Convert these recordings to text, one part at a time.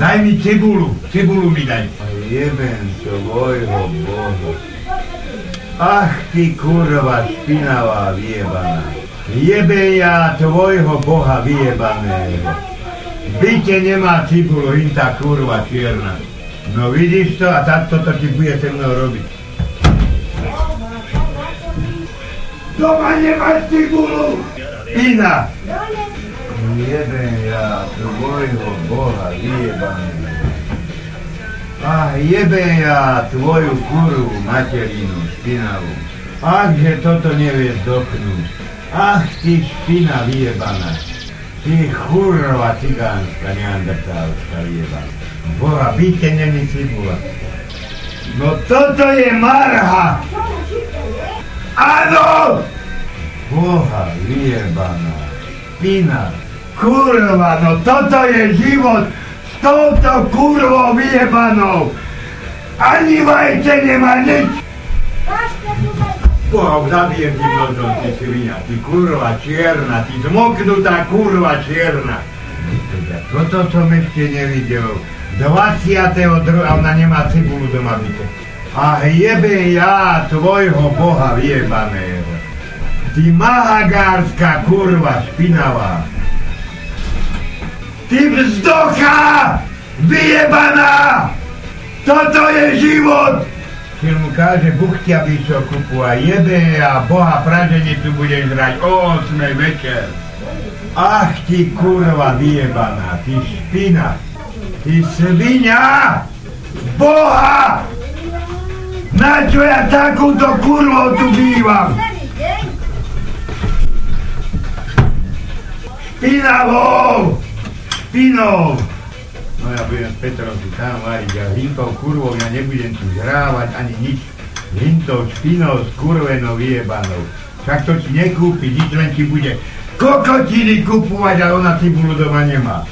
Daj mi cibulu, cibulu mi daj. A jebem tvojho boha. Ach ty kurva špinavá vyjebana. Jebe ja tvojho boha vyjebaného. Byte nemá cibulu, in tá kurva čierna. No vidíš to a takto to ti bude se mnou robiť. Doma nemáš cibulu! Iná! Jebem ja tvojho boha vyjebaného. Ach, jebem ja tvoju kurvu materinu špinavu. Ach, že toto nevieš dotknúť. Ach, ty špina vyjebaná. Ty kurva cigánska neandertálska vyjebaná. Boha, byte neni cibula. No toto je marha! Áno! Boha vyjebaná. Špina. Kurva, no toto je život s touto kurvou vyjebanou. Ani vajce nemá nič. Boha, zabijem ti nožom, ty svinia. Ty kurva čierna, ty zmoknutá kurva čierna. Toto som ešte nevidel. 22. ona nemá cibulu doma byte. A jebe ja tvojho boha vyjebaného. Ty mahagárska kurva špinavá. Ty vzdocha vyjebaná. Toto je život. Keď mu káže buchťa vysokupu a jebe ja boha praženicu budeš hrať o 8 večer. Ach ty kurva vyjebaná, ty špina. Ty svinia! Boha! Na čo ja takúto kurvou tu bývam? Špinavou! Špinou! No ja budem s Petrom si tam variť a hintou kurvou ja nebudem tu žrávať ani nič. Hintou špinou skurvenou vyjebanou. Však to ti nekúpi, nič len ti bude kokotiny kupovať, ale ona cibulu doma nemá.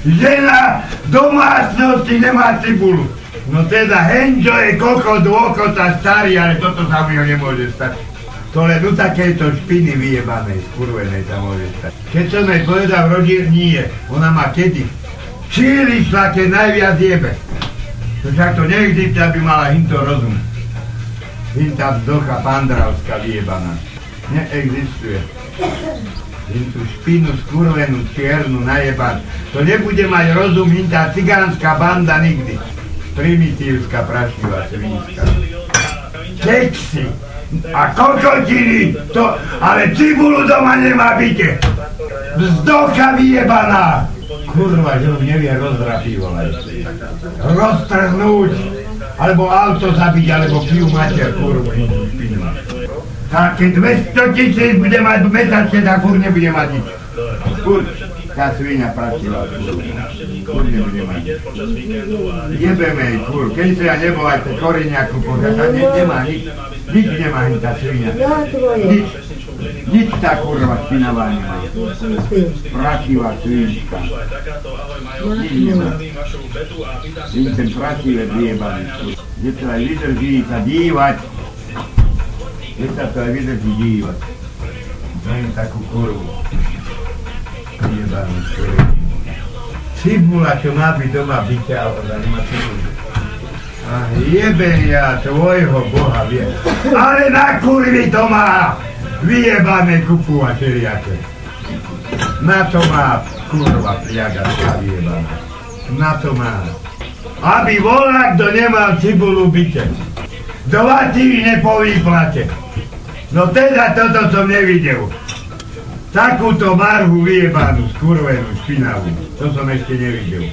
Žena domácnosti nemá cibulu. No teda Henžo je kokot, dôkota starý, ale toto sa mi ho nemôže stať. To len u takejto špiny vyjebanej, skurvenej sa môže stať. Keď som jej povedal v rodine, nie, ona má kedy. Čili šla, keď najviac jebe. To však to neexistuje, aby mala hinto rozum. Hinta vzdocha pandravská vyjebaná. Neexistuje. Hintu špinu, skurvenú, čiernu, najebanú. To nebude mať rozum hintá cigánska banda nikdy. Primitívska, prašivá, svinská. Keksy a kokotiny, to, ale cibulu doma nemá byte. Vzdocha vyjebaná. Kurva, že ju nevie rozrapívovať. Roztrhnúť, alebo auto zabiť, alebo pijú mater, kurva, hintu špinu. A keď 200 000 bude mať mesačne, tak furt nebude mať nič. Furt. Tá svinia praštila. Furt nebude mať. Jebeme jej, furt. Keď sa ja nebovajte, koreniaku požiadať, nemá nič. Nič nemá nič tá svinia. Nič. Nič tá kurva špinavá nemá. Prašivá svinčka. Nič nemá. Nič ten prašivé vyjebaný. Že sa aj vydrží sa dívať. Veď sa to aj vydrží dívať. Dajem takú kurvu. Jebanú kurvu. Cibula, čo má byť doma byte, ale ona nemá cibulu. Ach, jeben ja tvojho boha vie. Ale na kurvy to má! Vyjebané kupúva čeriake. Na to má kurva priagačka vyjebaná. Na to má. Aby volá, kto nemal cibulu byte. 2 týždne po výplate. No teda toto som nevidel. Takúto marhu vyjebanú, skurvenú, špinavú. To som ešte nevidel.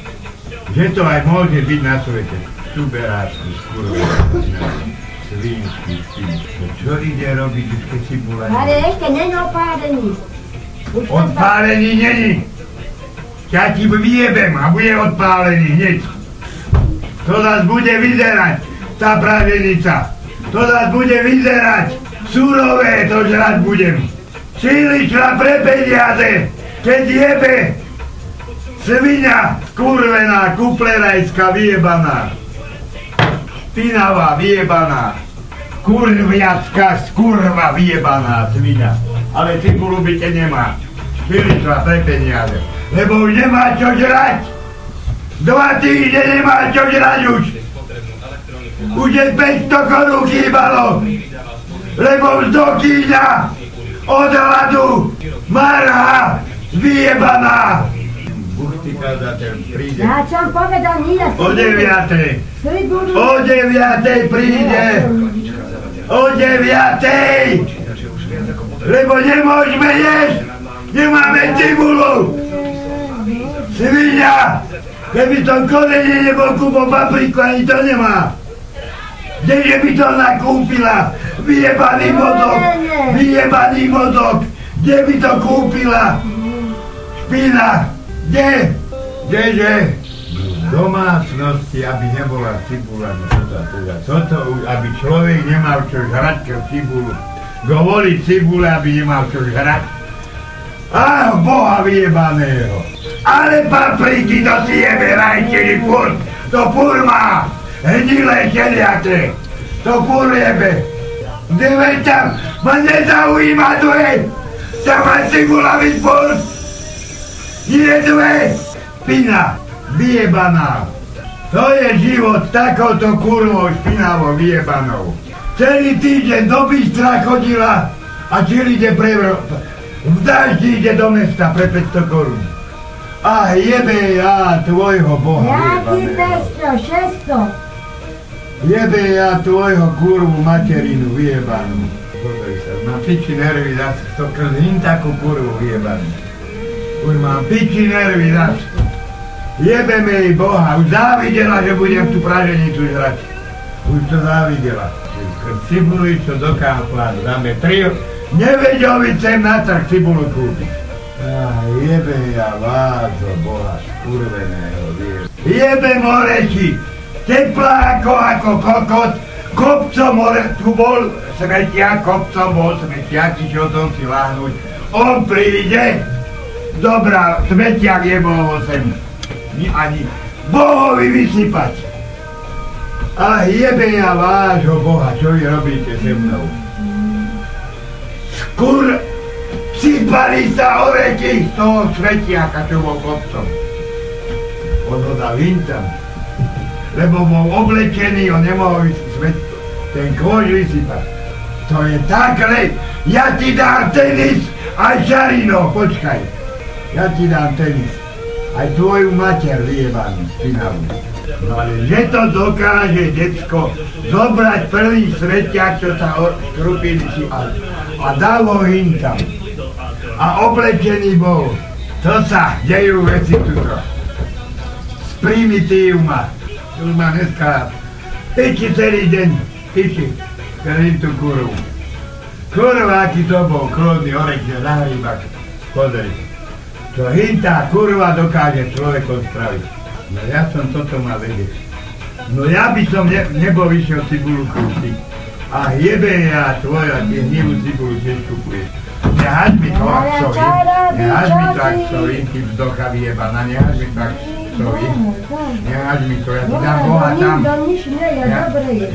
Že to aj môže byť na svete. Stuberáčku, skurvenú, svinsku, špinavú. Čo ide robiť, už keď si bola... Ale ešte není odpálený. Odpálený není. Ja ti vyjebem a bude odpálený hneď. To nás bude vyzerať, tá praženica. To nás bude vyzerať. Surové to žrať budem. Čiličla pre peniaze, keď jebe. Svinia, kurvená, kuplerajská vyjebaná. Špinavá vyjebaná. Kurviacká skurva vyjebaná svinia. Ale cibulu byte nemá. Čiličla pre peniaze. Lebo už nemá čo žrať. Dva týždne nemá čo žrať už. Už je 500 korún chýbalo, lebo už do týždňa od hladu marha vyjebaná. Ja som povedal, Nina, o 9. O 9. príde. O 9. Lebo nemôžeme jesť. Nemáme cibulu. Svinia. Keby to korene nebol kúpom papriku, ani to nemá. Kdeže by to nakúpila? Vyjebaný modok. Vyjebaný modok. Kde by to kúpila? Špina. Kde? Kdeže? V domácnosti, aby nebola cibula, aby človek nemal čo žrať, čo cibulu. Govoriť cibule, aby nemal čo žrať. Á, Boha vyjebaného. Ale papriky to si jeme rajčili furt. To furt má hnilé teliaké. To furt jeme. Kde tam ma nezaujíma dve. Tam ma cibula vyfurt. Nie dve. Pina. Vyjebaná. To je život takouto kurvou špinavou vyjebanou. Celý týždeň do Bystra chodila a čili ide v daždi ide do mesta pre 500 korún. Ach jebe ja tvojho Boha vyjebaného. 600. Jebe ja tvojho kurvu materinu vyjebanú. Mám piči nervy zase, to krzím takú kurvu vyjebanú. Už mám piči nervy zase. Jebeme jej Boha, už závidela, že budem tú praženicu žrať. Už to závidela. Cibuli, čo dokáha plánu, dáme tri, nevedel byť sem na trh cibulu kúpiť. Ah, jebe ja vás, o Boha, skurveného vieš. Jebe moreči, tepláko ako kokot, kopcom morecu bol smetia, kopcom bol smetia, čo som si láhnuť. On príde, dobrá, smetiak jebol sem. Ani Bohovi vysypať. Ach jebe ja vášho Boha, čo vy robíte se mnou? Skôr sypali sa oreky z toho svetiaka, čo bol kopcom. On ho dal in tam, lebo bol oblečený, on nemohol ten kôž vysypať. To je takhle, ja ti dám tenis aj šarino, počkaj. Ja ti dám tenis. Aj tvoju mater vyjebanú, spinavú. No ale že to dokáže, decko, zobrať prvý svetiak, čo sa skrupili si a dalo im tam. A oblečený bol. To sa dejú veci tuto. Z primitívma. Už ma dneska piči celý deň, piči, celým tú kurvu. Kurva, aký to bol klodný orek, že zahrýbak. Pozri. To hýta kurva dokáže človek odpraviť. No ja som toto mal vedieť. No ja by som nebol vyšiel cibulu kúpiť. A jebe ja tvoja, ty hnilú cibulu tiež kupuješ. Nehaď mi to aksovi. Nehaď mi to aksovi, ty vzdocha vyjebana. Nehaď mi to aksovi. Nehaď mi to, ja ti dám Boha tam.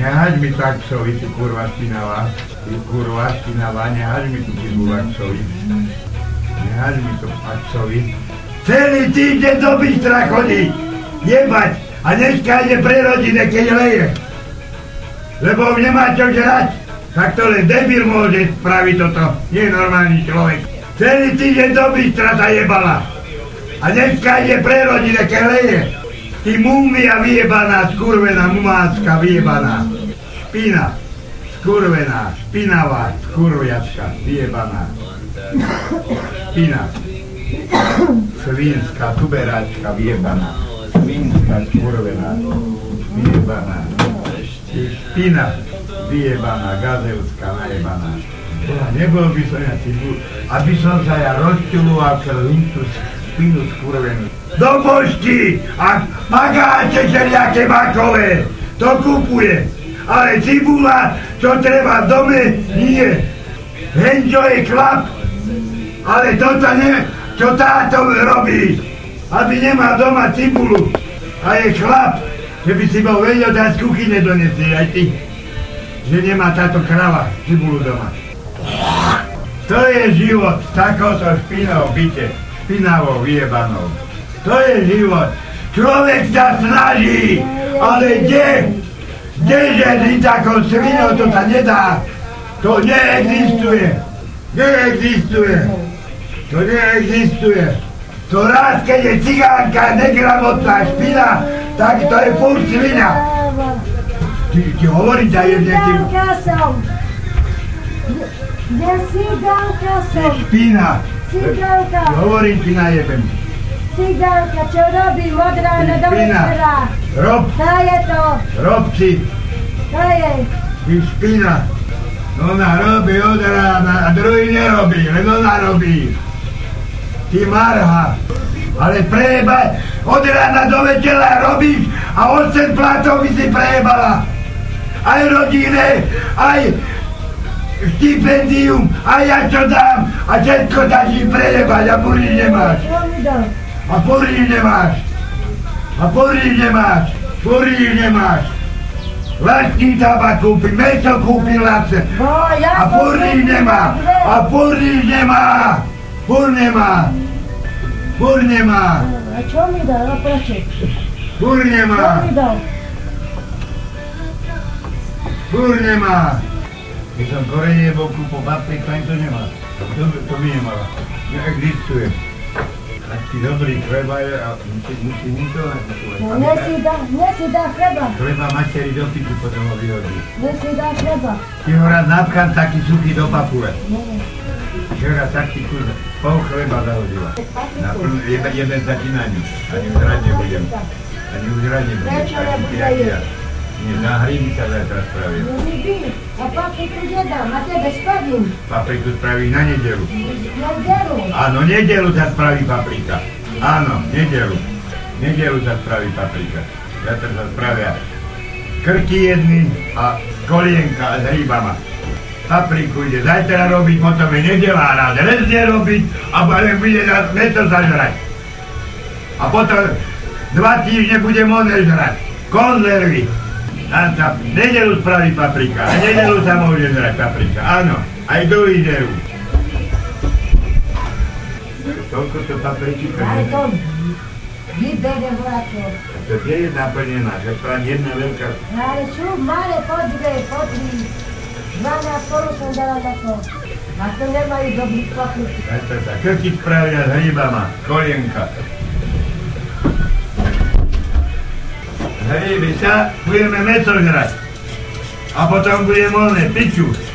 Nehaď mi to aksovi, ty kurva špinavá. Ty kurva špinavá, nehaď mi tu cibulu aksovi. Nehaď mi to akcovi. Celý týždeň do Bystra chodí jebať a dneska ide pre rodine, keď leje. Lebo nemá čo žrať. Tak to len debil môže spraviť toto. Nie je normálny človek. Celý týždeň do Bystra sa jebala. A dneska ide pre rodine, keď leje. Ty múmia vyjebaná, skurvená, mumácka vyjebaná. Špina, skurvená, špinavá, skurviačka, vyjebaná. Špina, svinská, tuberáčka, vyjebaná, svinská, skurvená, vyjebaná, špina, vyjebaná, gazelská, najebaná. Nebol by som ja cibul, aby som sa ja rozčuloval celú špinu skurvenú. Do božky a pagáče čeliaké makové, to kupuje, ale cibula, čo treba v dome, nie. Henčo je chlap. Ale toto nie, čo táto robí, aby nemal doma cibulu. A je chlap, že by si bol vedel dať z kuchyne donesť, aj ty. Že nemá táto krava cibulu doma. To je život s takouto špinou byte, špinavou vyjebanou. To je život, Človek sa snaží, ale kde žerli takou svinou, to sa nedá. To neexistuje. Neexistuje. To neexistuje. To raz, keď je cigánka negramotná špina, tak to je púr svina. Ty hovoríš aj jedným. Ja cigánka som. Špina. Cigánka. Hovorím ti na jebem. Cigánka, čo robím od rána do večera. Rob. Tá je to. Rob si. Tá je. Ty špina. Ona robí od rána a druhý nerobí, len ona robí. Ty marha. Ale prejebaj. Od rána do večera robíš a 8 platov by si prejebala. Aj rodine, aj stipendium, a ja čo dám, a všetko dá si prejebať a púriť nemáš. A púriť nemáš. A púriť nemáš. Púriť nemáš. Vlastný tabak kúpi, meso kúpi lacne. A púriť nemá. A púriť nemá. Púr nemá. Púr nemá. A čo mi dal? A prečo? Púr nemá. Čo mi dal? Púr nemá. Keď som korenie bol kúpol paprika, ani to nemá. To mi nemala. Neexistuje. Ak si dobrý chleba je a musí ničovať. No nesí dá chleba. Chleba materi do pitu potom ho vyhodí. Nesí dá chleba. Ty ho rád napchám taký suchý do papule. Včera taký kurva pol chleba zahodila. Jeden zatínaní. Ani už rád nebudem. Ani už rád nebudem. Nie, na hryby sa daj teraz spravím. A papriku nedám, a tebe spravím. Papriku spravíš na nedelu. Na nedelu. Áno, nedelu sa spraví paprika. Áno, nedelu. Nedelu sa spraví paprika. Zatiaľ sa spravia krky jedny a kolienka s hrybama. Papriku ide zajtra robiť, potom je nedela rád rezne robiť a bude na meso zažrať. A potom 2 týždne budem oné žrať. Konzervy. Tam sa v nedelu spraví paprika, a nedelu sa môže zrať paprika, áno, aj druhý deru. Toľko to papričíka nie je. Vyberiem vláčov. To kde je naplnená, že to len jedna veľká... Ale čo, malé po dve, 12 korún som dala na to. A to nemajú dobrý papriky. Krky spravia s hrybama, kolienka. Hej, my sa budeme meso žrať a potom budeme oné piču.